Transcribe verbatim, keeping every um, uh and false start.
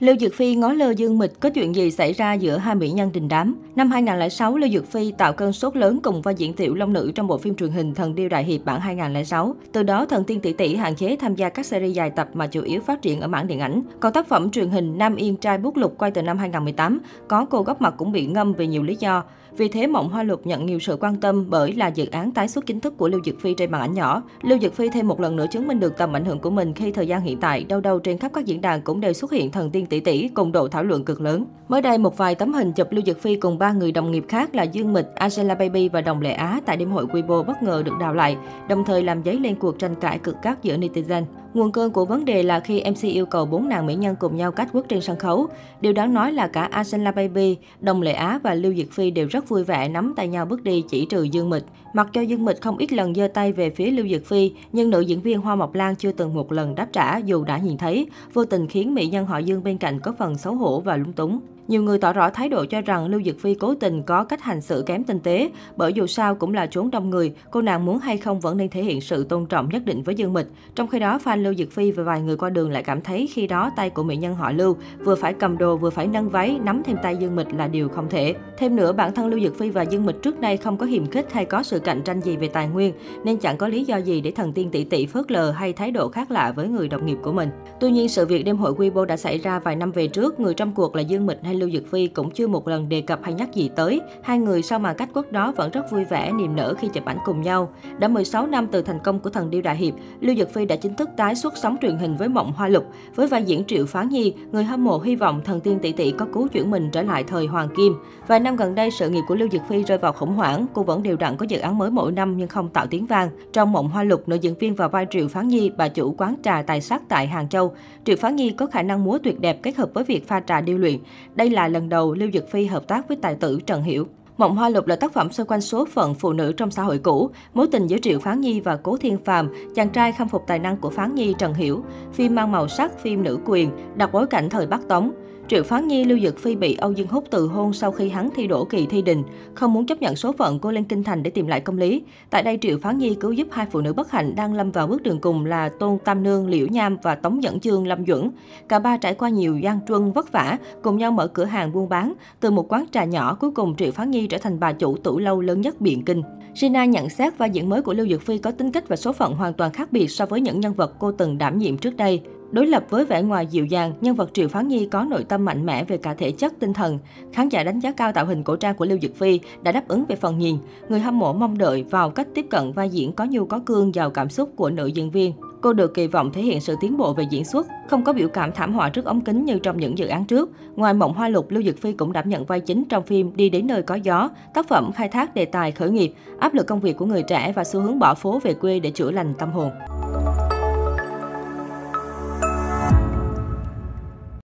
Lưu Dược Phi ngó lơ Dương Mịch, có chuyện gì xảy ra giữa hai mỹ nhân đình đám? Năm hai nghìn không trăm lẻ sáu, Lưu Dược Phi tạo cơn sốt lớn cùng vai diễn Tiểu Long Nữ trong bộ phim truyền hình Thần Điêu Đại Hiệp bản hai nghìn không trăm lẻ sáu. Từ đó, Thần Tiên Tỷ Tỷ hạn chế tham gia các series dài tập mà chủ yếu phát triển ở mảng điện ảnh. Còn tác phẩm truyền hình Nam Yên Trai Bút Lục quay từ năm hai nghìn không trăm mười tám, có cô góp mặt cũng bị ngâm vì nhiều lý do. Vì thế, Mộng Hoa Lục nhận nhiều sự quan tâm bởi là dự án tái xuất chính thức của Lưu Dược Phi trên màn ảnh nhỏ. Lưu Dược Phi thêm một lần nữa chứng minh được tầm ảnh hưởng của mình khi thời gian hiện tại, đâu đâu trên khắp các diễn đàn cũng đều xuất hiện Thần Tiên Tỷ Tỷ cùng độ thảo luận cực lớn. Mới đây, một vài tấm hình chụp Lưu Dược Phi cùng ba người đồng nghiệp khác là Dương Mịch, Angela Baby và Đồng Lệ Á tại đêm hội Weibo bất ngờ được đào lại, đồng thời làm dấy lên cuộc tranh cãi cực gắt giữa netizen. Nguồn cơn của vấn đề là khi em xê yêu cầu bốn nàng mỹ nhân cùng nhau catwalk trên sân khấu. Điều đáng nói là cả Angela Baby, Đồng Lệ Á và Lưu Dược Phi đều rất vui vẻ nắm tay nhau bước đi, chỉ trừ Dương Mịch. Mặc cho Dương Mịch không ít lần giơ tay về phía Lưu Dược Phi, nhưng nữ diễn viên Hoa Mộc Lan chưa từng một lần đáp trả dù đã nhìn thấy, vô tình khiến mỹ nhân họ Dương bên cạnh có phần xấu hổ và lúng túng. Nhiều người tỏ rõ thái độ cho rằng Lưu Dược Phi cố tình có cách hành xử kém tinh tế, bởi dù sao cũng là chốn đông người, cô nàng muốn hay không vẫn nên thể hiện sự tôn trọng nhất định với Dương Mịch. Trong khi đó, fan Lưu Dược Phi và vài người qua đường lại cảm thấy khi đó tay của mỹ nhân họ Lưu vừa phải cầm đồ vừa phải nâng váy, nắm thêm tay Dương Mịch là điều không thể. Thêm nữa, bản thân Lưu Dược Phi và Dương Mịch trước nay không có hiềm khích hay có sự cạnh tranh gì về tài nguyên, nên chẳng có lý do gì để Thần Tiên Tỷ Tỷ phớt lờ hay thái độ khác lạ với người đồng nghiệp của mình. Tuy nhiên, sự việc đêm hội Weibo đã xảy ra vài năm về trước, người trong cuộc là Dương Mịch hay Lưu Dược Phi cũng chưa một lần đề cập hay nhắc gì tới. Hai người sau màn catwalk đó vẫn rất vui vẻ, niềm nở khi chụp ảnh cùng nhau. Đã mười sáu năm từ thành công của Thần Điêu Đại Hiệp, Lưu Dược Phi đã chính thức tái xuất sóng truyền hình với Mộng Hoa Lục. Với vai diễn Triệu Phán Nhi, người hâm mộ hy vọng Thần Tiên Tỷ Tỷ có cứu chuyển mình trở lại thời hoàng kim. Vài năm gần đây, sự nghiệp của Lưu Dược Phi rơi vào khủng hoảng. Cô vẫn đều đặn có dự án mới mỗi năm nhưng không tạo tiếng vang. Trong Mộng Hoa Lục, nữ diễn viên vào vai Triệu Phán Nhi, bà chủ quán trà tài sắc tại Hàng Châu. Triệu Phán Nhi có khả năng múa tuyệt đẹp kết hợp với việc pha trà điêu luyện. Đây Đây là lần đầu Lưu Dược Phi hợp tác với tài tử Trần Hiểu. Mộng Hoa Lục là tác phẩm xoay quanh số phận phụ nữ trong xã hội cũ, mối tình giữa Triệu Phán Nhi và Cố Thiên Phàm, chàng trai khâm phục tài năng của Phán Nhi Trần Hiểu. Phim mang màu sắc phim nữ quyền, đặt bối cảnh thời Bắc Tống. Triệu Phán Nhi, Lưu Dược Phi bị Âu Dương Húc từ hôn sau khi hắn thi đỗ kỳ thi đình. Không muốn chấp nhận số phận, cô lên kinh thành để tìm lại công lý. Tại đây, Triệu Phán Nhi cứu giúp hai phụ nữ bất hạnh đang lâm vào bước đường cùng là Tôn Tam Nương, Liễu Nham và Tống Nhẫn Chương Lâm Duẩn. Cả ba trải qua nhiều gian truân vất vả, cùng nhau mở cửa hàng buôn bán. Từ một quán trà nhỏ, cuối cùng Triệu Phán Nhi trở thành bà chủ tủ lâu lớn nhất Biện Kinh. Sina nhận xét vai diễn mới của Lưu Dược Phi có tính cách và số phận hoàn toàn khác biệt so với những nhân vật cô từng đảm nhiệm trước đây. Đối lập với vẻ ngoài dịu dàng, nhân vật Triệu Phán Nhi có nội tâm mạnh mẽ về cả thể chất, tinh thần. Khán giả đánh giá cao tạo hình cổ trang của Lưu Dược Phi đã đáp ứng về phần nhìn. Người hâm mộ mong đợi vào cách tiếp cận vai diễn có nhu có cương, giàu cảm xúc của nữ diễn viên. Cô được kỳ vọng thể hiện sự tiến bộ về diễn xuất, không có biểu cảm thảm họa trước ống kính như trong những dự án trước. Ngoài Mộng Hoa Lục, Lưu Dược Phi cũng đảm nhận vai chính trong phim Đi đến nơi có gió, tác phẩm khai thác đề tài khởi nghiệp, áp lực công việc của người trẻ và xu hướng bỏ phố về quê để chữa lành tâm hồn.